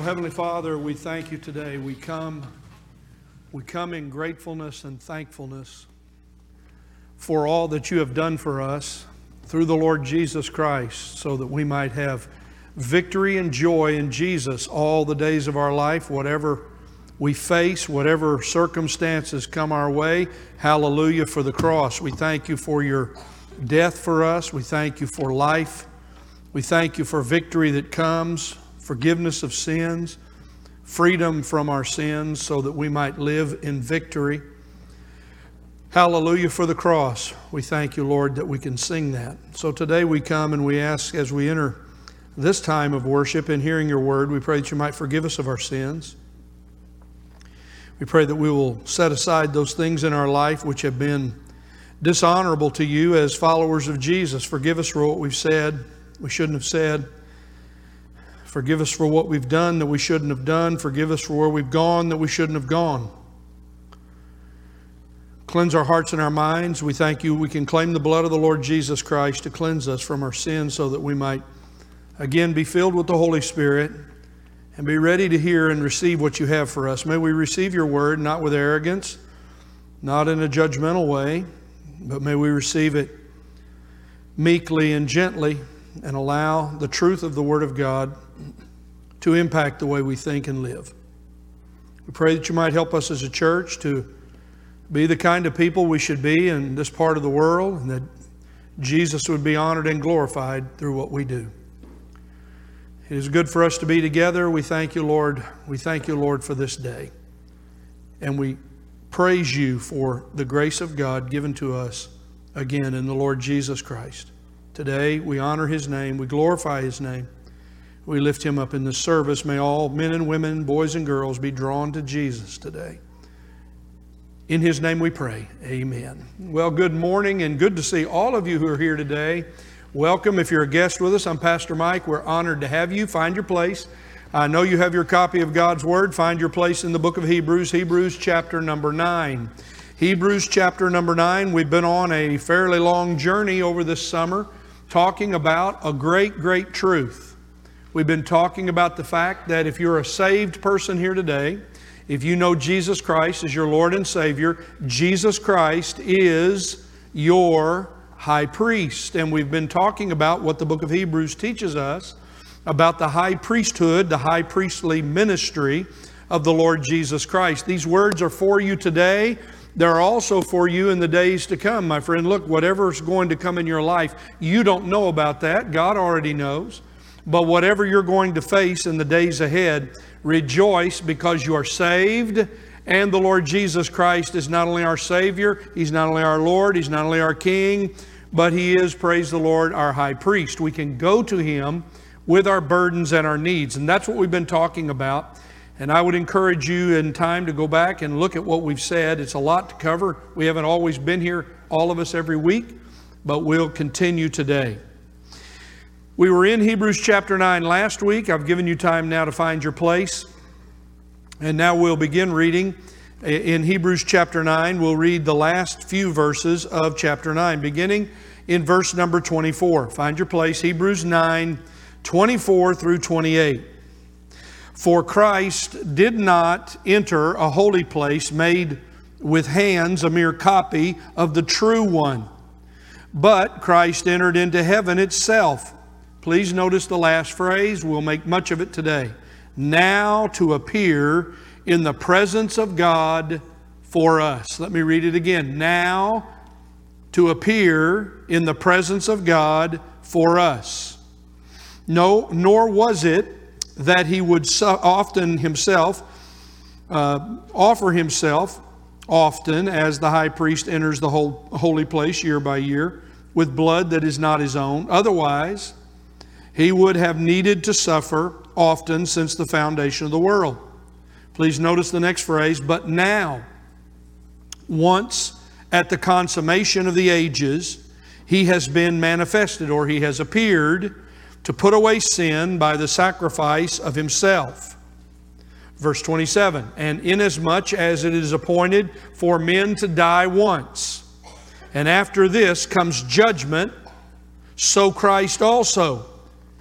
Oh, Heavenly Father, we thank you today. We come in gratefulness and thankfulness for all that you have done for us through the Lord Jesus Christ, so that we might have victory and joy in Jesus all the days of our life, whatever we face, whatever circumstances come our way. Hallelujah for the cross. We thank you for your death for us. We thank you for life. We thank you for victory that comes, forgiveness of sins, freedom from our sins, so that we might live in victory. Hallelujah for the cross. We thank you, Lord, that we can sing that. So today we come and we ask, as we enter this time of worship and hearing your word, we pray that you might forgive us of our sins. We pray that we will set aside those things in our life which have been dishonorable to you as followers of Jesus. Forgive us for what we've said we shouldn't have said. Forgive us for what we've done that we shouldn't have done. Forgive us for where we've gone that we shouldn't have gone. Cleanse our hearts and our minds. We thank you. We can claim the blood of the Lord Jesus Christ to cleanse us from our sins, so that we might again be filled with the Holy Spirit and be ready to hear and receive what you have for us. May we receive your word, not with arrogance, not in a judgmental way, but may we receive it meekly and gently, and allow the truth of the Word of God to impact the way we think and live. We pray that you might help us as a church to be the kind of people we should be in this part of the world, and that Jesus would be honored and glorified through what we do. It is good for us to be together. We thank you, Lord. We thank you, Lord, for this day. And we praise you for the grace of God given to us again in the Lord Jesus Christ. Today, we honor his name. We glorify his name. We lift him up in this service. May all men and women, boys and girls, be drawn to Jesus today. In his name we pray. Amen. Well, good morning, and good to see all of you who are here today. Welcome. If you're a guest with us, I'm Pastor Mike. We're honored to have you. Find your place. I know you have your copy of God's Word. Find your place in the book of Hebrews, Hebrews chapter number 9. Hebrews chapter number 9. We've been on a fairly long journey over this summer, talking about a great truth. We've been talking about the fact that if you're a saved person here today, if you know Jesus Christ as your Lord and Savior, Jesus Christ is your high priest. And we've been talking about what the book of Hebrews teaches us about the high priesthood, the high priestly ministry of the Lord Jesus Christ. These words are for you today. They're also for you in the days to come, my friend. Look, whatever's going to come in your life, you don't know about that. God already knows. But whatever you're going to face in the days ahead, rejoice, because you are saved. And the Lord Jesus Christ is not only our Savior, He's not only our Lord, He's not only our King, but He is, praise the Lord, our high priest. We can go to Him with our burdens and our needs. And that's what we've been talking about. And I would encourage you in time to go back and look at what we've said. It's a lot to cover. We haven't always been here, all of us, every week, but we'll continue today. We were in Hebrews chapter 9 last week. I've given you time now to find your place. And now we'll begin reading in Hebrews chapter 9. We'll read the last few verses of chapter 9, beginning in verse number 24. Find your place, Hebrews 9, 24 through 28. For Christ did not enter a holy place made with hands, a mere copy of the true one, but Christ entered into heaven itself. Please notice the last phrase. We'll make much of it today. Now to appear in the presence of God for us. Let me read it again. Now to appear in the presence of God for us. No, nor was it that he would often offer himself as the high priest enters the whole holy place year by year with blood that is not his own. Otherwise, he would have needed to suffer often since the foundation of the world. Please notice the next phrase, but now, once at the consummation of the ages, he has been manifested, or he has appeared, to put away sin by the sacrifice of himself. Verse 27, and inasmuch as it is appointed for men to die once, and after this comes judgment, so Christ also,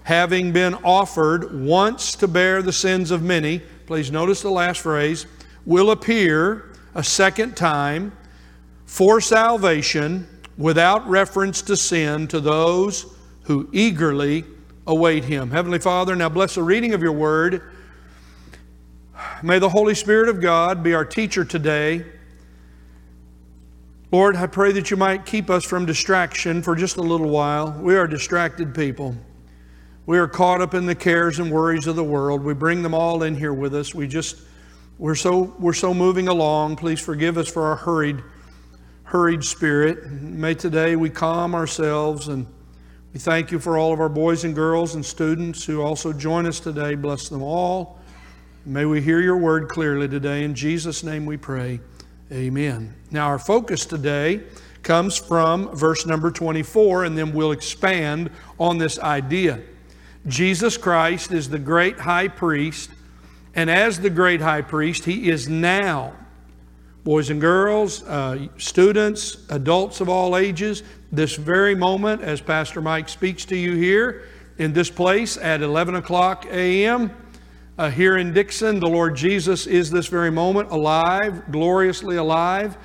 having been offered once to bear the sins of many, please notice the last phrase, will appear a second time for salvation without reference to sin to those who eagerly await Him. Heavenly Father, now bless the reading of Your Word. May the Holy Spirit of God be our teacher today. Lord, I pray that You might keep us from distraction for just a little while. We are distracted people. We are caught up in the cares and worries of the world. We bring them all in here with us. We're so moving along. Please forgive us for our hurried spirit. May today we calm ourselves, and we thank You for all of our boys and girls and students who also join us today. Bless them all. May we hear Your Word clearly today. In Jesus' name we pray. Amen. Now our focus today comes from verse number 24, and then we'll expand on this idea. Jesus Christ is the great high priest, and as the great high priest, He is now, boys and girls, students, adults of all ages, this very moment as Pastor Mike speaks to you here in this place at 11 o'clock a.m., here in Dixon, the Lord Jesus is this very moment alive, gloriously alive,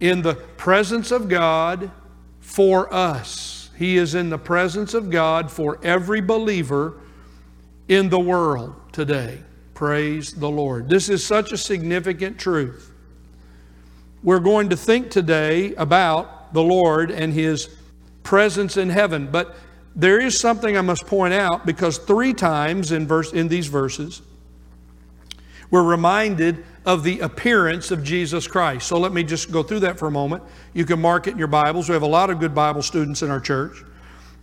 in the presence of God for us. He is in the presence of God for every believer in the world today. Praise the Lord. This is such a significant truth. We're going to think today about the Lord and His presence in heaven, but there is something I must point out, because three times in these verses, we're reminded of the appearance of Jesus Christ. So let me just go through that for a moment. You can mark it in your Bibles. We have a lot of good Bible students in our church.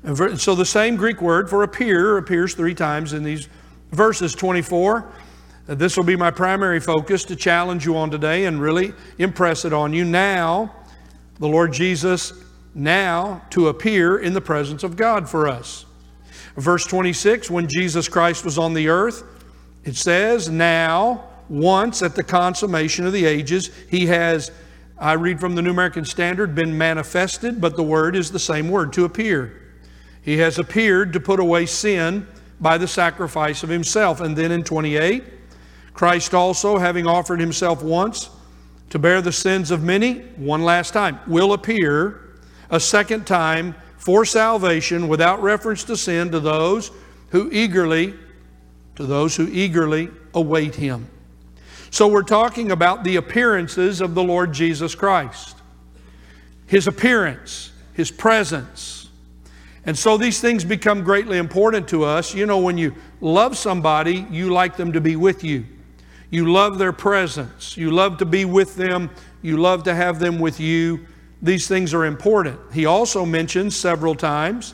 And so the same Greek word for appear appears three times in these verses. 24. This will be my primary focus to challenge you on today and really impress it on you. Now, the Lord Jesus now to appear in the presence of God for us. Verse 26, when Jesus Christ was on the earth, it says, now, once at the consummation of the ages, He has, I read from the New American Standard, been manifested, but the word is the same word, to appear. He has appeared to put away sin by the sacrifice of Himself. And then in 28, Christ also, having offered Himself once to bear the sins of many, one last time, will appear a second time for salvation without reference to sin to those who eagerly await Him. So we're talking about the appearances of the Lord Jesus Christ. His appearance, His presence. And so these things become greatly important to us. You know, when you love somebody, you like them to be with you. You love their presence. You love to be with them. You love to have them with you. These things are important. He also mentions several times,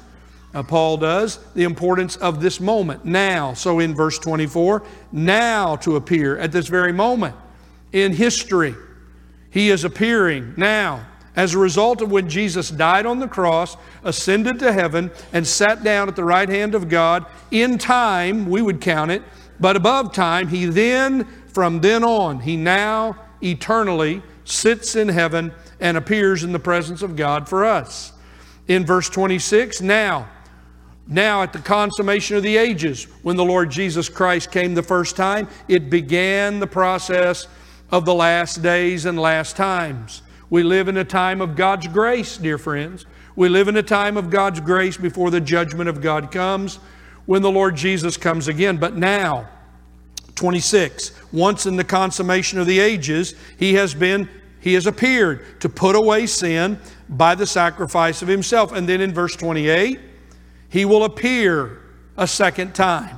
Paul does, the importance of this moment, now. So in verse 24, now to appear at this very moment in history. He is appearing now as a result of when Jesus died on the cross, ascended to heaven, and sat down at the right hand of God. In time, we would count it, but above time, He then, from then on, He now eternally sits in heaven and appears in the presence of God for us. In verse 26, now at the consummation of the ages, when the Lord Jesus Christ came the first time, it began the process of the last days and last times. We live in a time of God's grace, dear friends. We live in a time of God's grace before the judgment of God comes, when the Lord Jesus comes again. But now, 26, once in the consummation of the ages, He has appeared to put away sin by the sacrifice of Himself. And then in verse 28, He will appear a second time.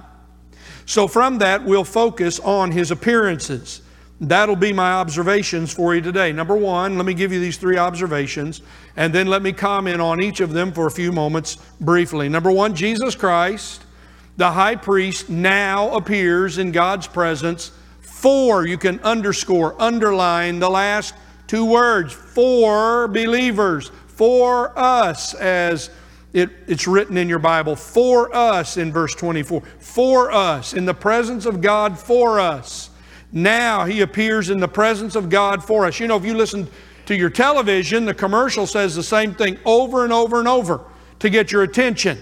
So from that, we'll focus on His appearances. That'll be my observations for you today. Number one, let me give you these three observations, and then let me comment on each of them for a few moments briefly. Number one, Jesus Christ, the high priest, now appears in God's presence for, you can underline the last two words, for believers, for us, as it's written in your Bible, for us in verse 24, for us, in the presence of God for us. Now He appears in the presence of God for us. You know, if you listen to your television, the commercial says the same thing over and over and over to get your attention.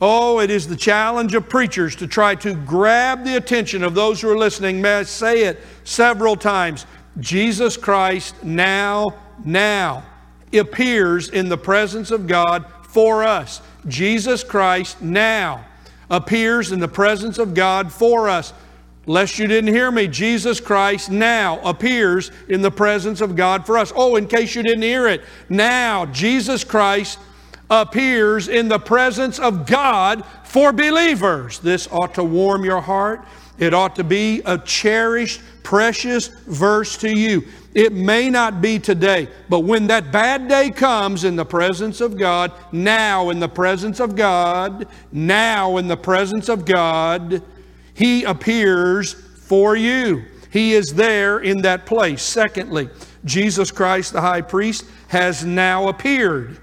Oh, it is the challenge of preachers to try to grab the attention of those who are listening. May I say it several times? Jesus Christ now appears in the presence of God for us. Jesus Christ now appears in the presence of God for us. Lest you didn't hear me, Jesus Christ now appears in the presence of God for us. Oh, in case you didn't hear it, now Jesus Christ appears in the presence of God for believers. This ought to warm your heart. It ought to be a cherished, precious verse to you. It may not be today, but when that bad day comes in the presence of God, now in the presence of God, now in the presence of God, He appears for you. He is there in that place. Secondly, Jesus Christ, the high priest, has now appeared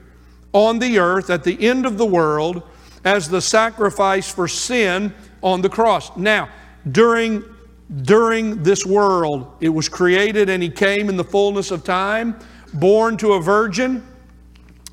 on the earth at the end of the world as the sacrifice for sin on the cross. Now, during this world, it was created and He came in the fullness of time, born to a virgin,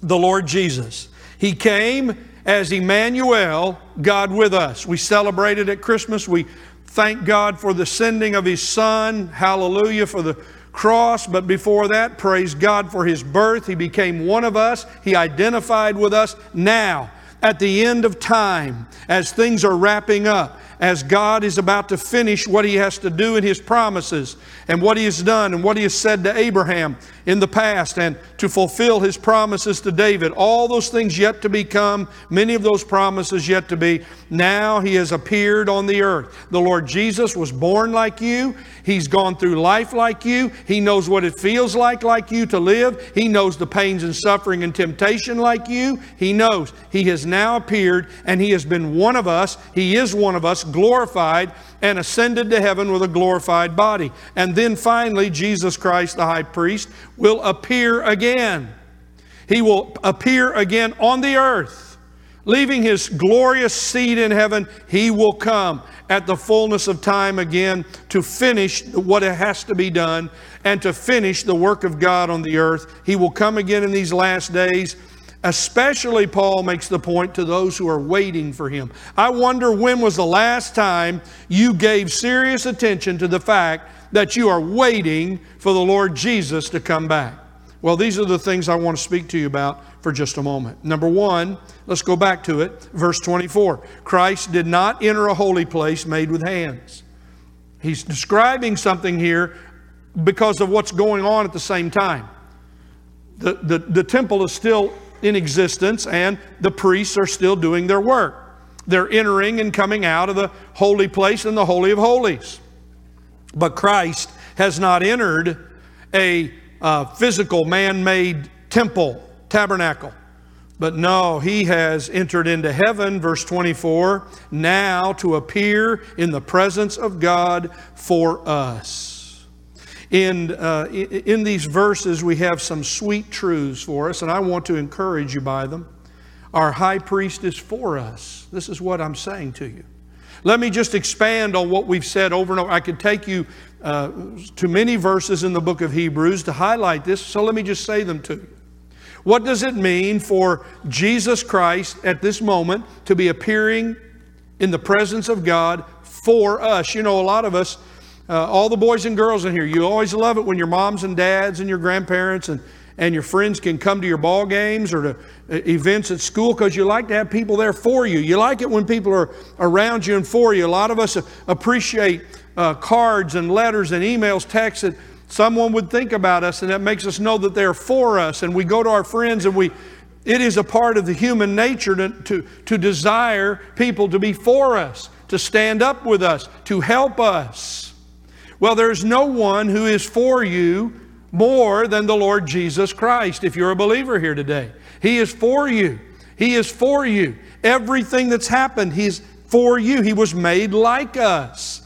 the Lord Jesus. He came as Emmanuel, God with us. We celebrated at Christmas. We thank God for the sending of His Son. Hallelujah for the cross. But before that, praise God for His birth. He became one of us. He identified with us. Now, at the end of time, as things are wrapping up, as God is about to finish what He has to do in His promises and what He has done and what He has said to Abraham in the past and to fulfill His promises to David. All those things yet to become, many of those promises yet to be. Now He has appeared on the earth. The Lord Jesus was born like you. He's gone through life like you. He knows what it feels like you to live. He knows the pains and suffering and temptation like you. He knows. He has now appeared and He has been one of us. He is one of us, glorified and ascended to heaven with a glorified body. And then finally, Jesus Christ, the high priest, will appear again. He will appear again on the earth, leaving His glorious seat in heaven. He will come at the fullness of time again to finish what has to be done and to finish the work of God on the earth. He will come again in these last days. Especially, Paul makes the point to those who are waiting for Him. I wonder when was the last time you gave serious attention to the fact that you are waiting for the Lord Jesus to come back. Well, these are the things I want to speak to you about for just a moment. Number one, let's go back to it. Verse 24, Christ did not enter a holy place made with hands. He's describing something here because of what's going on at the same time. The temple is still in existence and the priests are still doing their work. They're entering and coming out of the holy place and the Holy of Holies. But Christ has not entered a physical man-made temple, tabernacle. But no, He has entered into heaven, verse 24, now to appear in the presence of God for us. In these verses, we have some sweet truths for us, and I want to encourage you by them. Our high priest is for us. This is what I'm saying to you. Let me just expand on what we've said over and over. I could take you to many verses in the book of Hebrews to highlight this, so let me just say them to you. What does it mean for Jesus Christ at this moment to be appearing in the presence of God for us? You know, a lot of us, all the boys and girls in here, you always love it when your moms and dads and your grandparents and your friends can come to your ball games or to events at school because you like to have people there for you. You like it when people are around you and for you. A lot of us appreciate cards and letters and emails, texts that someone would think about us, and that makes us know that they're for us. And we go to our friends and we... It is a part of the human nature to desire people to be for us, to stand up with us, to help us. Well, there's no one who is for you more than the Lord Jesus Christ if you're a believer here today. He is for you. He is for you. Everything that's happened, He's for you. He was made like us.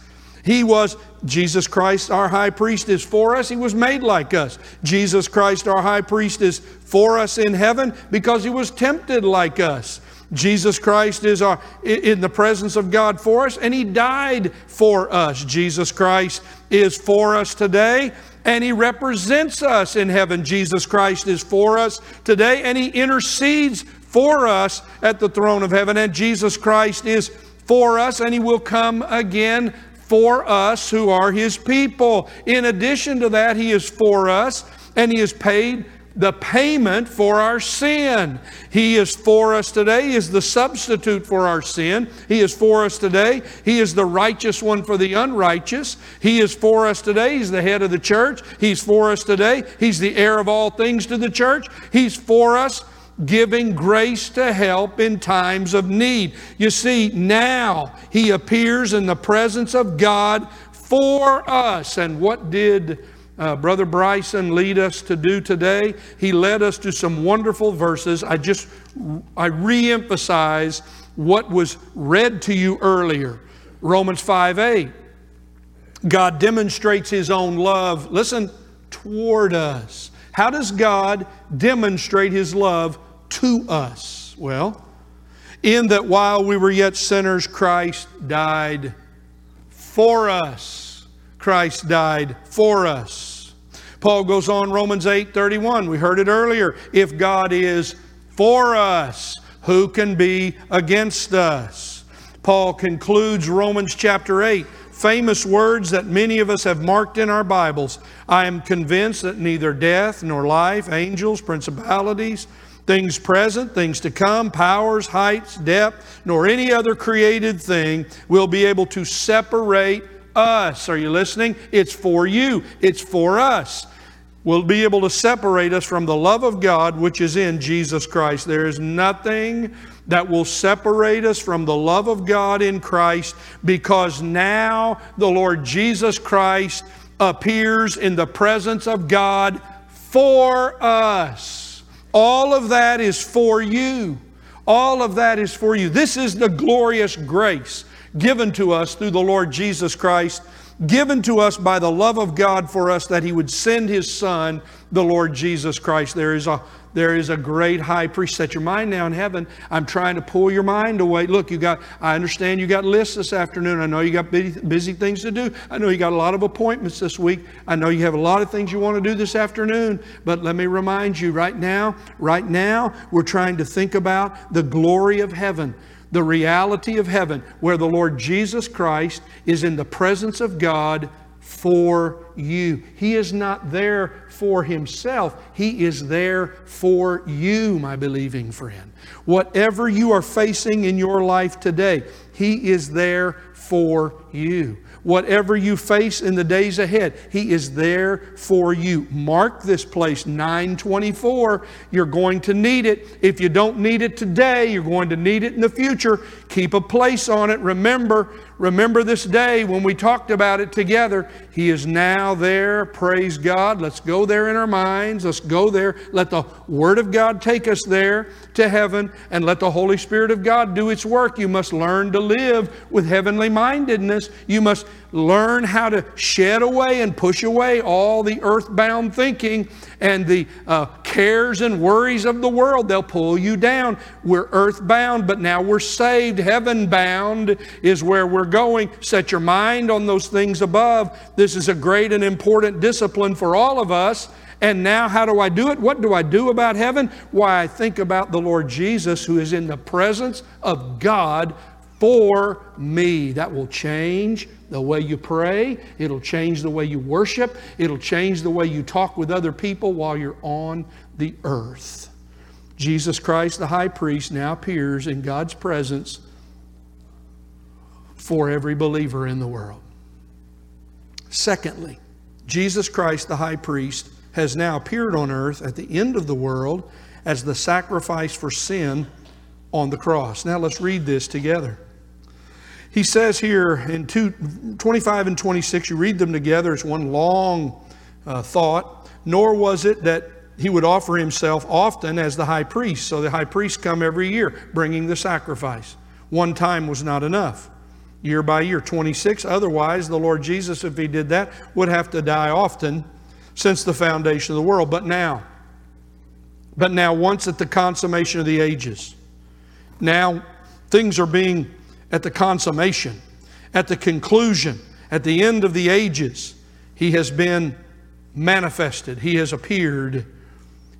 Jesus Christ, our high priest, is for us. He was made like us. Jesus Christ, our high priest, is for us in heaven because He was tempted like us. Jesus Christ is in the presence of God for us, and He died for us. Jesus Christ is for us today, and He represents us in heaven. Jesus Christ is for us today, and He intercedes for us at the throne of heaven, and Jesus Christ is for us, and He will come again for us who are His people. In addition to that, He is for us, and He has paid the payment for our sin. He is for us today. He is the substitute for our sin. He is for us today. He is the righteous one for the unrighteous. He is for us today. He's the head of the church. He's for us today. He's the heir of all things to the church. He's for us, giving grace to help in times of need. You see, now He appears in the presence of God for us. And what did Brother Bryson lead us to do today? He led us to some wonderful verses. I re-emphasize what was read to you earlier. Romans 5:8. God demonstrates His own love, listen, toward us. How does God demonstrate His love to us? Well, in that while we were yet sinners, Christ died for us. Christ died for us. Paul goes on, Romans 8:31. We heard it earlier. If God is for us, who can be against us? Paul concludes Romans chapter 8. Famous words that many of us have marked in our Bibles. I am convinced that neither death nor life, angels, principalities, things present, things to come, powers, heights, depth, nor any other created thing will be able to separate us. Are you listening? It's for you. It's for us. We'll be able to separate us from the love of God which is in Jesus Christ. There is nothing that will separate us from the love of God in Christ, because now the Lord Jesus Christ appears in the presence of God for us. All of that is for you. All of that is for you. This is the glorious grace given to us through the Lord Jesus Christ, given to us by the love of God for us, that He would send His Son, the Lord Jesus Christ. There is a great high priest. Set your mind now in heaven. I'm trying to pull your mind away. Look, I understand you got lists this afternoon. I know you got busy things to do. I know you got a lot of appointments this week. I know you have a lot of things you want to do this afternoon. But let me remind you right now, we're trying to think about the glory of heaven. The reality of heaven, where the Lord Jesus Christ is in the presence of God for you. He is not there for Himself. He is there for you, my believing friend. Whatever you are facing in your life today, He is there for you. Whatever you face in the days ahead, He is there for you. Mark this place, 9:24. You're going to need it. If you don't need it today, you're going to need it in the future. Keep a place on it. Remember this day when we talked about it together. He is now there. Praise God. Let's go there in our minds. Let's go there. Let the Word of God take us there to heaven, and let the Holy Spirit of God do its work. You must learn to live with heavenly mindedness. You must learn how to shed away and push away all the earthbound thinking and the cares and worries of the world. They'll pull you down. We're earthbound, but now we're saved. Heaven-bound is where we're going. Set your mind on those things above. This is a great and important discipline for all of us. And now, how do I do it? What do I do about heaven? Why, I think about the Lord Jesus, who is in the presence of God for me. That will change the way you pray. It'll change the way you worship. It'll change the way you talk with other people while you're on the earth. Jesus Christ, the high priest, now appears in God's presence for every believer in the world. Secondly, Jesus Christ, the high priest, has now appeared on earth at the end of the world as the sacrifice for sin on the cross. Now let's read this together. He says here in 25 and 26, you read them together, it's one long thought. Nor was it that He would offer Himself often as the high priest. So the high priests come every year bringing the sacrifice. One time was not enough. Year by year. 26, otherwise the Lord Jesus, if He did that, would have to die often since the foundation of the world. But now once at the consummation of the ages. Now things are being at the consummation, at the conclusion, at the end of the ages. He has been manifested. He has appeared.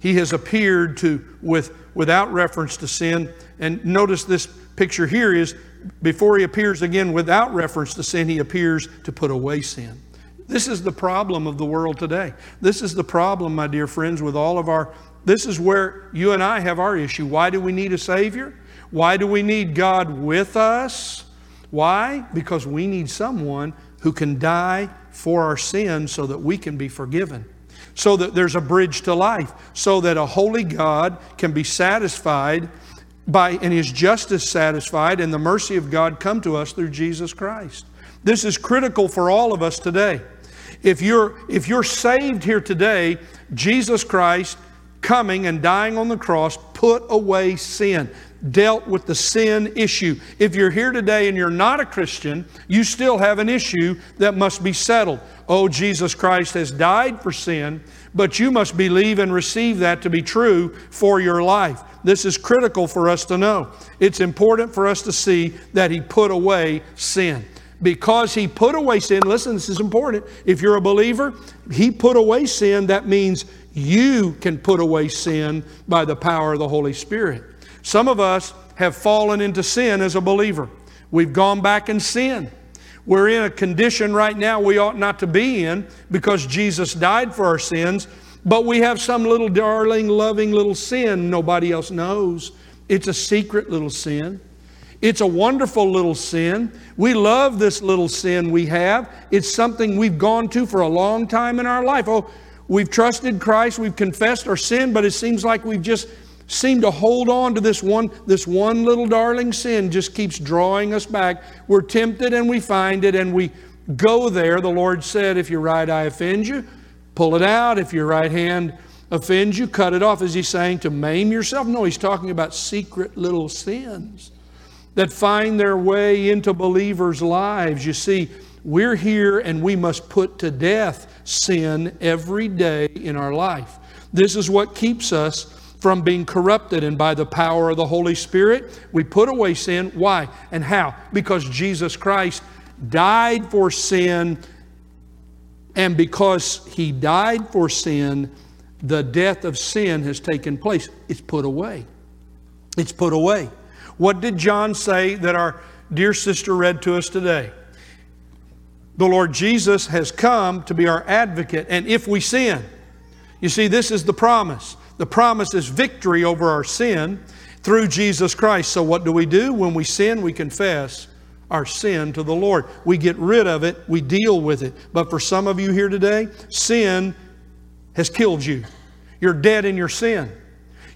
He has appeared to without reference to sin. And notice this picture here is before he appears again without reference to sin, he appears to put away sin. This is the problem of the world today. This is the problem, my dear friends, with all of our... This is where you and I have our issue. Why do we need a Savior? Why do we need God with us? Why? Because we need someone who can die for our sins so that we can be forgiven, so that there's a bridge to life, so that a holy God can be satisfied by, and His justice satisfied, and the mercy of God come to us through Jesus Christ. This is critical for all of us today. If you're saved here today, Jesus Christ coming and dying on the cross put away sin, dealt with the sin issue. If you're here today and you're not a Christian, you still have an issue that must be settled. Oh, Jesus Christ has died for sin, but you must believe and receive that to be true for your life. This is critical for us to know. It's important for us to see that He put away sin. Because He put away sin, listen, this is important. If you're a believer, He put away sin. That means you can put away sin by the power of the Holy Spirit. Some of us have fallen into sin as a believer. We've gone back in sin. We're in a condition right now we ought not to be in because Jesus died for our sins, but we have some little darling, loving little sin nobody else knows. It's a secret little sin. It's a wonderful little sin. We love this little sin we have. It's something we've gone to for a long time in our life. Oh, we've trusted Christ, we've confessed our sin, but it seems like we've just seem to hold on to this one little darling sin. Just keeps drawing us back. We're tempted and we find it and we go there. The Lord said, if your right eye offends you, pull it out. If your right hand offends you, cut it off. Is He saying to maim yourself? No, He's talking about secret little sins that find their way into believers' lives. You see, we're here and we must put to death sin every day in our life. This is what keeps us from being corrupted, and by the power of the Holy Spirit, we put away sin. Why and how? Because Jesus Christ died for sin, and because He died for sin, the death of sin has taken place. It's put away. It's put away. What did John say that our dear sister read to us today? The Lord Jesus has come to be our advocate, and if we sin, you see, this is the promise. The promise is victory over our sin through Jesus Christ. So what do? When we sin, we confess our sin to the Lord. We get rid of it. We deal with it. But for some of you here today, sin has killed you. You're dead in your sin.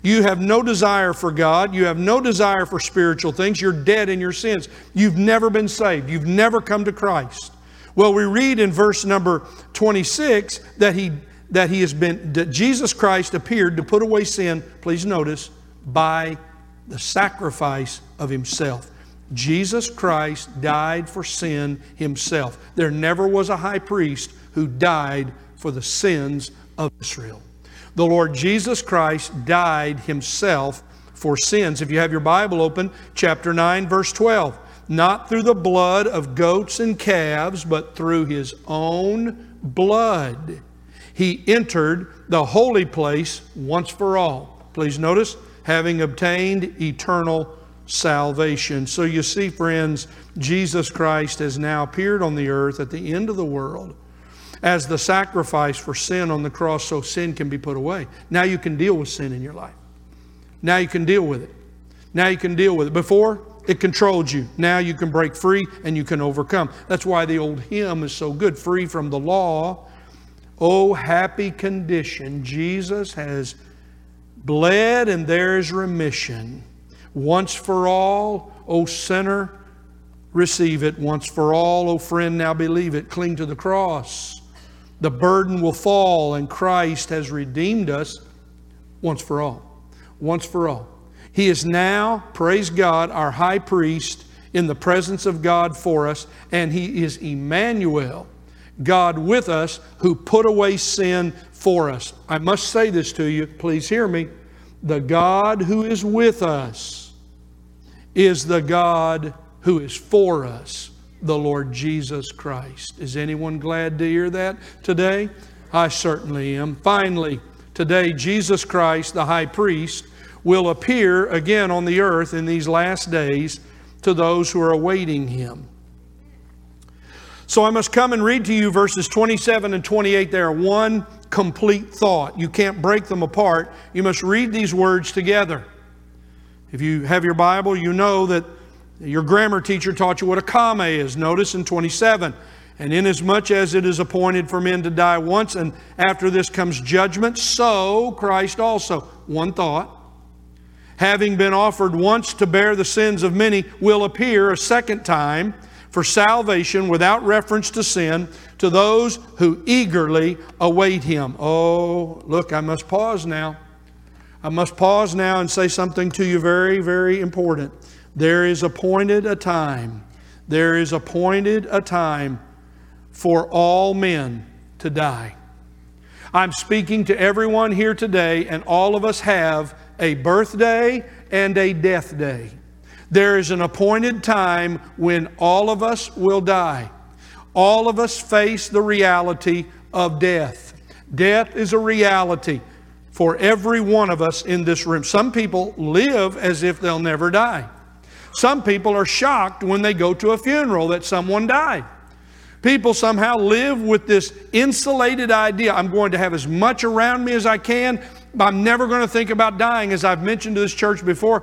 You have no desire for God. You have no desire for spiritual things. You're dead in your sins. You've never been saved. You've never come to Christ. Well, we read in verse number 26 that Jesus Christ appeared to put away sin, please notice, by the sacrifice of Himself. Jesus Christ died for sin Himself. There never was a high priest who died for the sins of Israel. The Lord Jesus Christ died Himself for sins. If you have your Bible open, chapter 9, verse 12. Not through the blood of goats and calves, but through His own blood, He entered the holy place once for all. Please notice, having obtained eternal salvation. So you see, friends, Jesus Christ has now appeared on the earth at the end of the world as the sacrifice for sin on the cross so sin can be put away. Now you can deal with sin in your life. Now you can deal with it. Now you can deal with it. Before, it controlled you. Now you can break free and you can overcome. That's why the old hymn is so good, free from the law. Oh, happy condition. Jesus has bled and there is remission. Once for all, O sinner, receive it. Once for all, O friend, now believe it. Cling to the cross. The burden will fall and Christ has redeemed us once for all. Once for all. He is now, praise God, our high priest in the presence of God for us, and He is Emmanuel, God with us, who put away sin for us. I must say this to you, please hear me. The God who is with us is the God who is for us, the Lord Jesus Christ. Is anyone glad to hear that today? I certainly am. Finally, Today, Jesus Christ, the high priest, will appear again on the earth in these last days to those who are awaiting him. So I must come and read to you verses 27 and 28. They are one complete thought. You can't break them apart. You must read these words together. If you have your Bible, you know that your grammar teacher taught you what a comma is. Notice in 27, and inasmuch as it is appointed for men to die once, and after this comes judgment, so Christ also, one thought, having been offered once to bear the sins of many, will appear a second time for salvation without reference to sin to those who eagerly await him. Oh, look, I must pause now. I must pause now and say something to you very, very important. There is appointed a time. There is appointed a time for all men to die. I'm speaking to everyone here today, and all of us have a birthday and a death day. There is an appointed time when all of us will die. All of us face the reality of death. Death is a reality for every one of us in this room. Some people live as if they'll never die. Some people are shocked when they go to a funeral that someone died. People somehow live with this insulated idea. I'm going to have as much around me as I can. I'm never going to think about dying. As I've mentioned to this church before,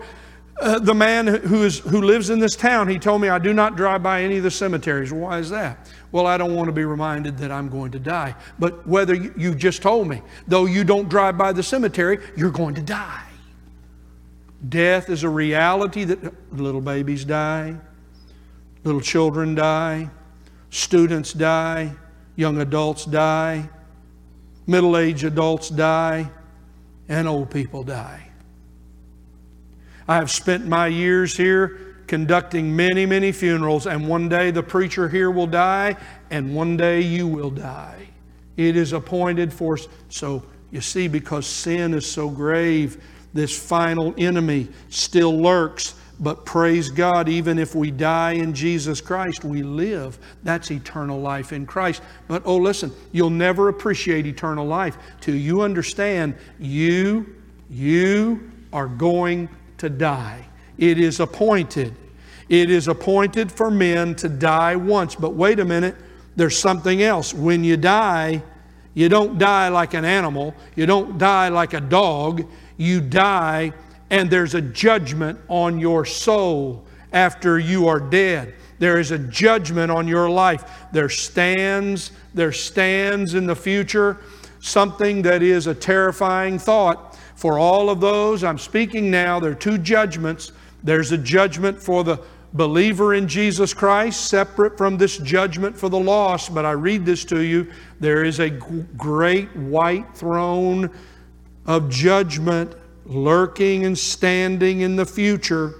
the man who lives in this town, he told me, I do not drive by any of the cemeteries. Why is that? Well, I don't want to be reminded that I'm going to die. But whether you just told me, though you don't drive by the cemetery, you're going to die. Death is a reality that little babies die, little children die, students die, young adults die, middle-aged adults die, and old people die. I have spent my years here conducting many, many funerals, and one day the preacher here will die, and one day you will die. It is appointed for... So, you see, because sin is so grave, this final enemy still lurks. But praise God, even if we die in Jesus Christ, we live. That's eternal life in Christ. But oh, listen, you'll never appreciate eternal life till you understand you are going to die. It is appointed. It is appointed for men to die once. But wait a minute, there's something else. When you die, you don't die like an animal. You don't die like a dog. You die, and there's a judgment on your soul after you are dead. There is a judgment on your life. There stands in the future something that is a terrifying thought for all of those I'm speaking now. There are two judgments. There's a judgment for the believer in Jesus Christ, separate from this judgment for the lost. But I read this to you. There is a great white throne of judgment lurking and standing in the future.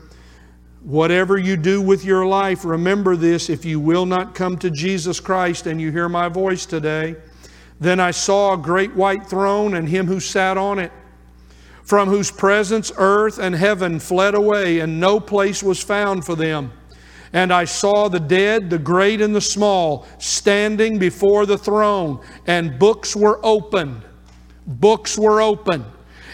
Whatever you do with your life, remember this. If you will not come to Jesus Christ and you hear my voice today, then I saw a great white throne and him who sat on it, from whose presence earth and heaven fled away, and no place was found for them. And I saw the dead, the great and the small, standing before the throne, and books were opened. Books were opened,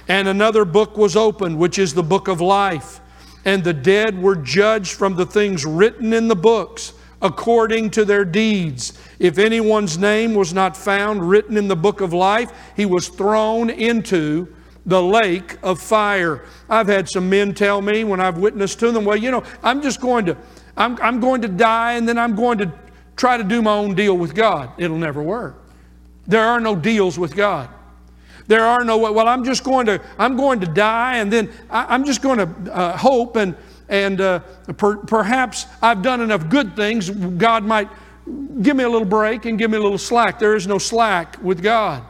and another book was opened, which is the book of life. And the dead were judged from the things written in the books according to their deeds. If anyone's name was not found written in the book of life, he was thrown into the lake of fire. I've had some men tell me when I've witnessed to them, well, you know, I'm going to die, and then I'm going to try to do my own deal with God. It'll never work. There are no deals with God. There are no, well, I'm going to die, and then I'm just going to hope and perhaps I've done enough good things. God might give me a little break and give me a little slack. There is no slack with God.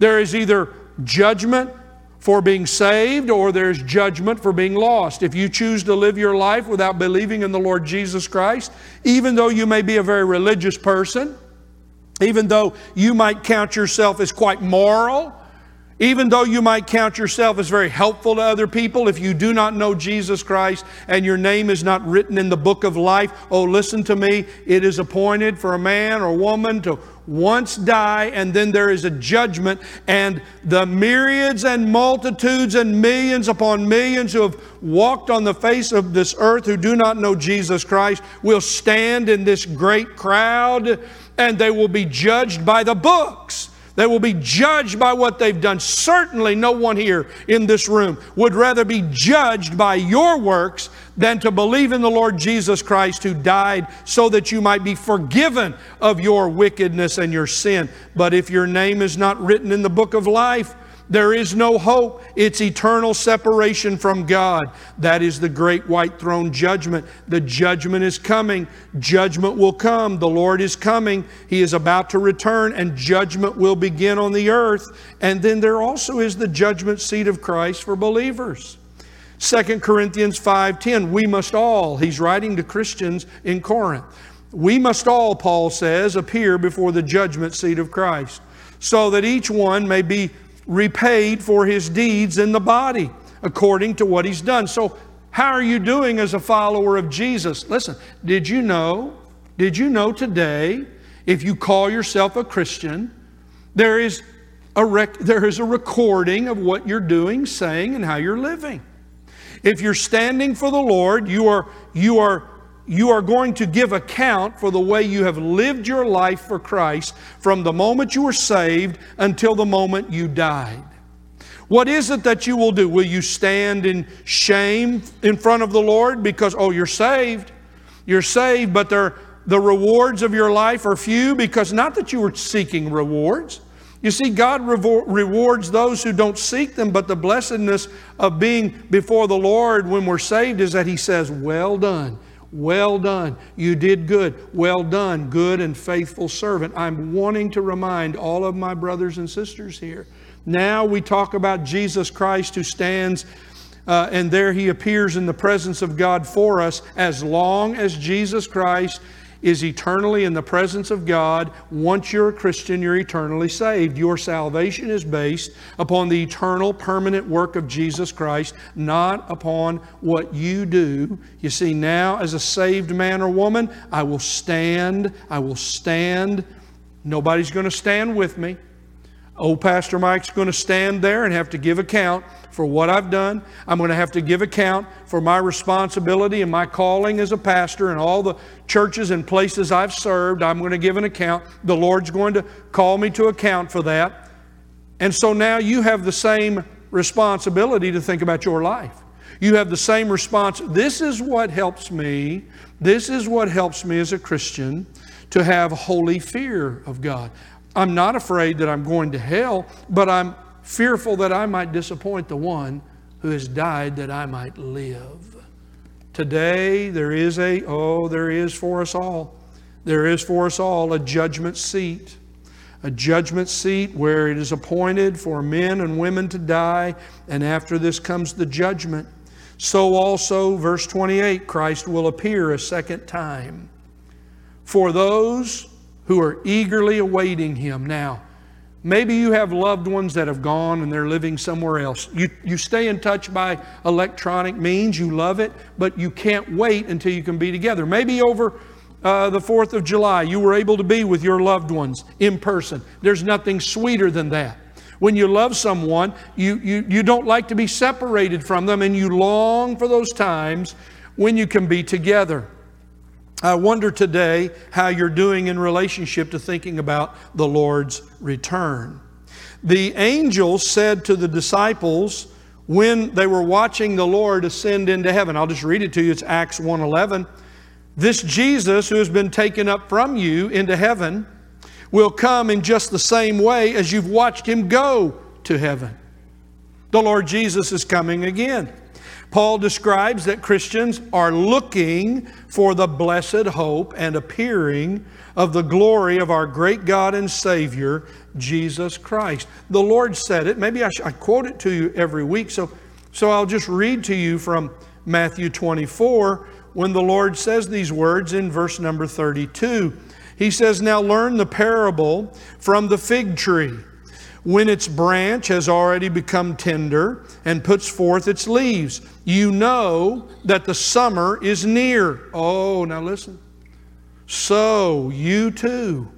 There is either judgment for being saved, or there's judgment for being lost. If you choose to live your life without believing in the Lord Jesus Christ, even though you may be a very religious person, even though you might count yourself as quite moral, even though you might count yourself as very helpful to other people, if you do not know Jesus Christ and your name is not written in the book of life, oh, listen to me, it is appointed for a man or woman to once die, and then there is a judgment, and the myriads and multitudes and millions upon millions who have walked on the face of this earth who do not know Jesus Christ will stand in this great crowd, and they will be judged by the books. They will be judged by what they've done. Certainly no one here in this room would rather be judged by your works than to believe in the Lord Jesus Christ, who died so that you might be forgiven of your wickedness and your sin. But if your name is not written in the book of life, there is no hope. It's eternal separation from God. That is the great white throne judgment. The judgment is coming. Judgment will come. The Lord is coming. He is about to return, and judgment will begin on the earth. And then there also is the judgment seat of Christ for believers. 2 Corinthians 5:10, we must all, he's writing to Christians in Corinth, we must all, Paul says, appear before the judgment seat of Christ, so that each one may be repaid for his deeds in the body according to what he's done. So how are you doing as a follower of Jesus? Listen, did you know today, if you call yourself a Christian, there is a recording of what you're doing, saying, and how you're living. If you're standing for the Lord, you are going to give account for the way you have lived your life for Christ from the moment you were saved until the moment you died. What is it that you will do? Will you stand in shame in front of the Lord because, oh, you're saved, but the rewards of your life are few? Because not that you were seeking rewards. You see, God rewards those who don't seek them, but the blessedness of being before the Lord when we're saved is that He says, well done. Well done. You did good. Well done, good and faithful servant. I'm wanting to remind all of my brothers and sisters here. Now we talk about Jesus Christ, who stands and there He appears in the presence of God for us. As long as Jesus Christ is eternally in the presence of God, once you're a Christian, you're eternally saved. Your salvation is based upon the eternal permanent work of Jesus Christ, not upon what you do. You see, now as a saved man or woman, I will stand. Nobody's going to stand with me. Old Pastor Mike's going to stand there and have to give account for what I've done. I'm going to have to give account for my responsibility and my calling as a pastor and all the churches and places I've served. I'm going to give an account. The Lord's going to call me to account for that. And so now you have the same responsibility to think about your life. You have the same response. This is what helps me. This is what helps me as a Christian to have holy fear of God. I'm not afraid that I'm going to hell, but I'm fearful that I might disappoint the one who has died that I might live. Today, there is for us all a judgment seat. A judgment seat where it is appointed for men and women to die, and after this comes the judgment. So also, verse 28, Christ will appear a second time for those who are eagerly awaiting Him. Now, maybe you have loved ones that have gone and they're living somewhere else. You stay in touch by electronic means. You love it, but you can't wait until you can be together. Maybe over the 4th of July, you were able to be with your loved ones in person. There's nothing sweeter than that. When you love someone, you don't like to be separated from them, and you long for those times when you can be together. I wonder today how you're doing in relationship to thinking about the Lord's return. The angel said to the disciples when they were watching the Lord ascend into heaven, I'll just read it to you, it's Acts 1:11. This Jesus who has been taken up from you into heaven will come in just the same way as you've watched Him go to heaven. The Lord Jesus is coming again. Paul describes that Christians are looking for the blessed hope and appearing of the glory of our great God and Savior, Jesus Christ. The Lord said it. Maybe I quote it to you every week. So I'll just read to you from Matthew 24 when the Lord says these words in verse number 32. He says, now learn the parable from the fig tree. When its branch has already become tender and puts forth its leaves, you know that the summer is near. Oh, now listen. So you too,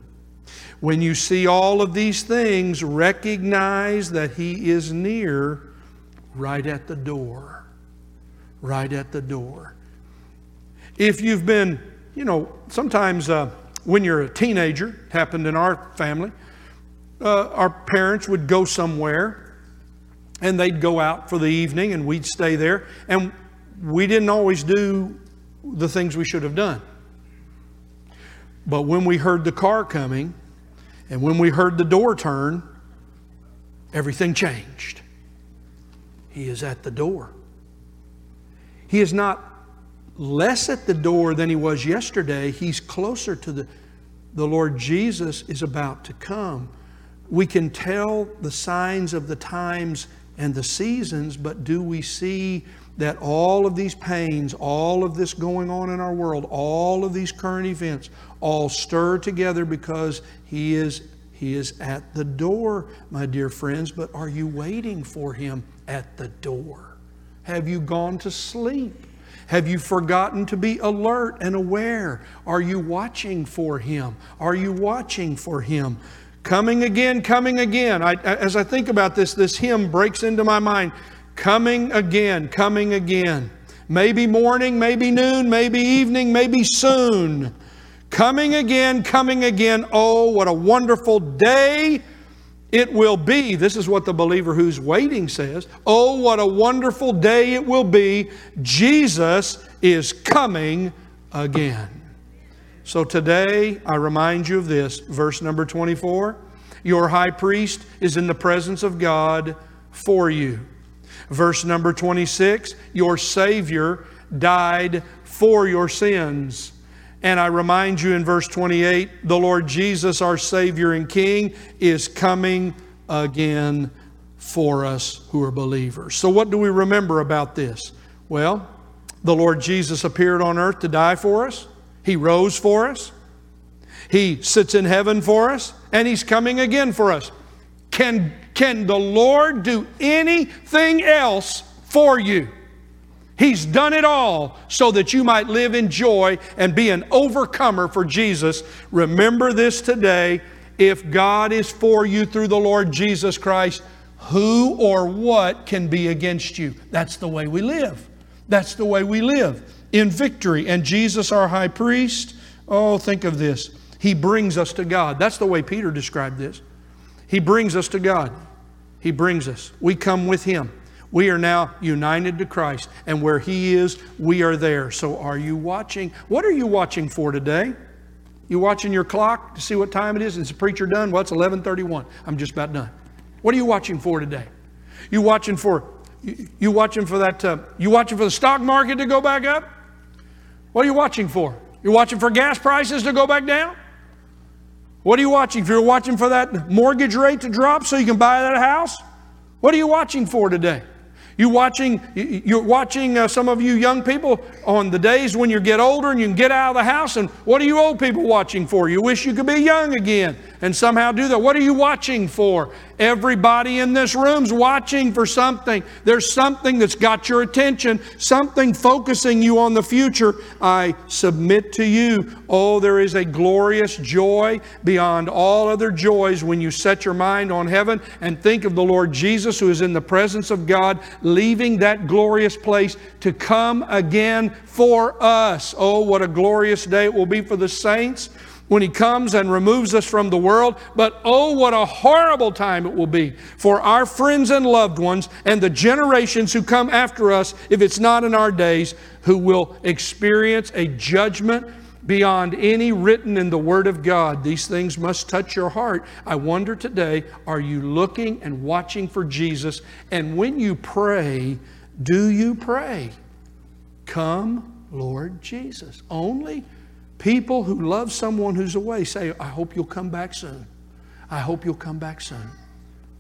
When you see all of these things, recognize that He is near, right at the door. Right at the door. If you've been, sometimes when you're a teenager, it happened in our family, our parents would go somewhere and they'd go out for the evening and we'd stay there. And we didn't always do the things we should have done. But when we heard the car coming and when we heard the door turn, everything changed. He is at the door. He is not less at the door than He was yesterday. He's closer to the Lord Jesus is about to come. We can tell the signs of the times and the seasons, but do we see that all of these pains, all of this going on in our world, all of these current events, all stir together because He is at the door, my dear friends. But are you waiting for Him at the door? Have you gone to sleep? Have you forgotten to be alert and aware? Are you watching for Him? Are you watching for Him? Coming again, coming again. As I think about this, this hymn breaks into my mind. Coming again, coming again. Maybe morning, maybe noon, maybe evening, maybe soon. Coming again, coming again. Oh, what a wonderful day it will be. This is what the believer who's waiting says. Oh, what a wonderful day it will be. Jesus is coming again. So today, I remind you of this. Verse number 24. Your high priest is in the presence of God for you. Verse number 26. Your Savior died for your sins. And I remind you in verse 28, the Lord Jesus, our Savior and King, is coming again for us who are believers. So what do we remember about this? Well, the Lord Jesus appeared on earth to die for us. He rose for us. He sits in heaven for us. And He's coming again for us. Can the Lord do anything else for you? He's done it all so that you might live in joy and be an overcomer for Jesus. Remember this today. If God is for you through the Lord Jesus Christ, who or what can be against you? That's the way we live. That's the way we live in victory. And Jesus, our high priest, oh, think of this. He brings us to God. That's the way Peter described this. He brings us to God. He brings us. We come with Him. We are now united to Christ, and where He is, we are there. So are you watching? What are you watching for today? You watching your clock to see what time it is? Is the preacher done? Well, it's 11:31. I'm just about done. What are you watching for today? You watching for the stock market to go back up? What are you watching for? You're watching for gas prices to go back down? What are you watching? If you're watching for that mortgage rate to drop so you can buy that house? What are you watching for today? You're watching some of you young people on the days when you get older and you can get out of the house. And what are you old people watching for? You wish you could be young again and somehow do that. What are you watching for? Everybody in this room's watching for something. There's something that's got your attention, something focusing you on the future. I submit to you, oh, there is a glorious joy beyond all other joys when you set your mind on heaven and think of the Lord Jesus, who is in the presence of God, leaving that glorious place to come again for us. Oh, what a glorious day it will be for the saints when He comes and removes us from the world. But oh, what a horrible time it will be for our friends and loved ones and the generations who come after us, if it's not in our days, who will experience a judgment beyond any written in the Word of God. These things must touch your heart. I wonder today, are you looking and watching for Jesus? And when you pray, do you pray, "Come, Lord Jesus"? Only people who love someone who's away say, "I hope you'll come back soon. I hope you'll come back soon."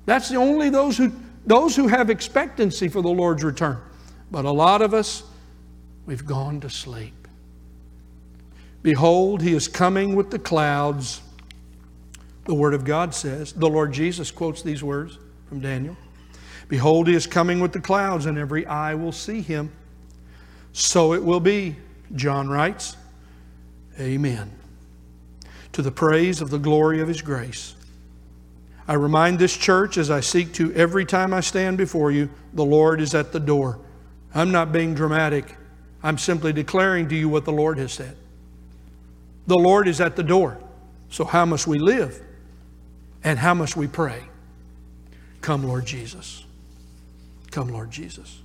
That's only those who have expectancy for the Lord's return. But a lot of us, we've gone to sleep. Behold, He is coming with the clouds. The Word of God says, the Lord Jesus quotes these words from Daniel. Behold, He is coming with the clouds, and every eye will see Him. So it will be, John writes. Amen. to the praise of the glory of His grace. I remind this church as I seek to every time I stand before you, the Lord is at the door. I'm not being dramatic. I'm simply declaring to you what the Lord has said. The Lord is at the door. So how must we live? And how must we pray? Come, Lord Jesus. Come, Lord Jesus.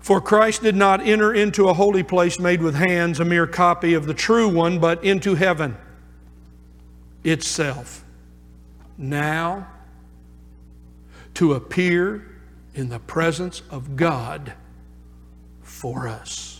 For Christ did not enter into a holy place made with hands, a mere copy of the true one, but into heaven itself, now to appear in the presence of God for us.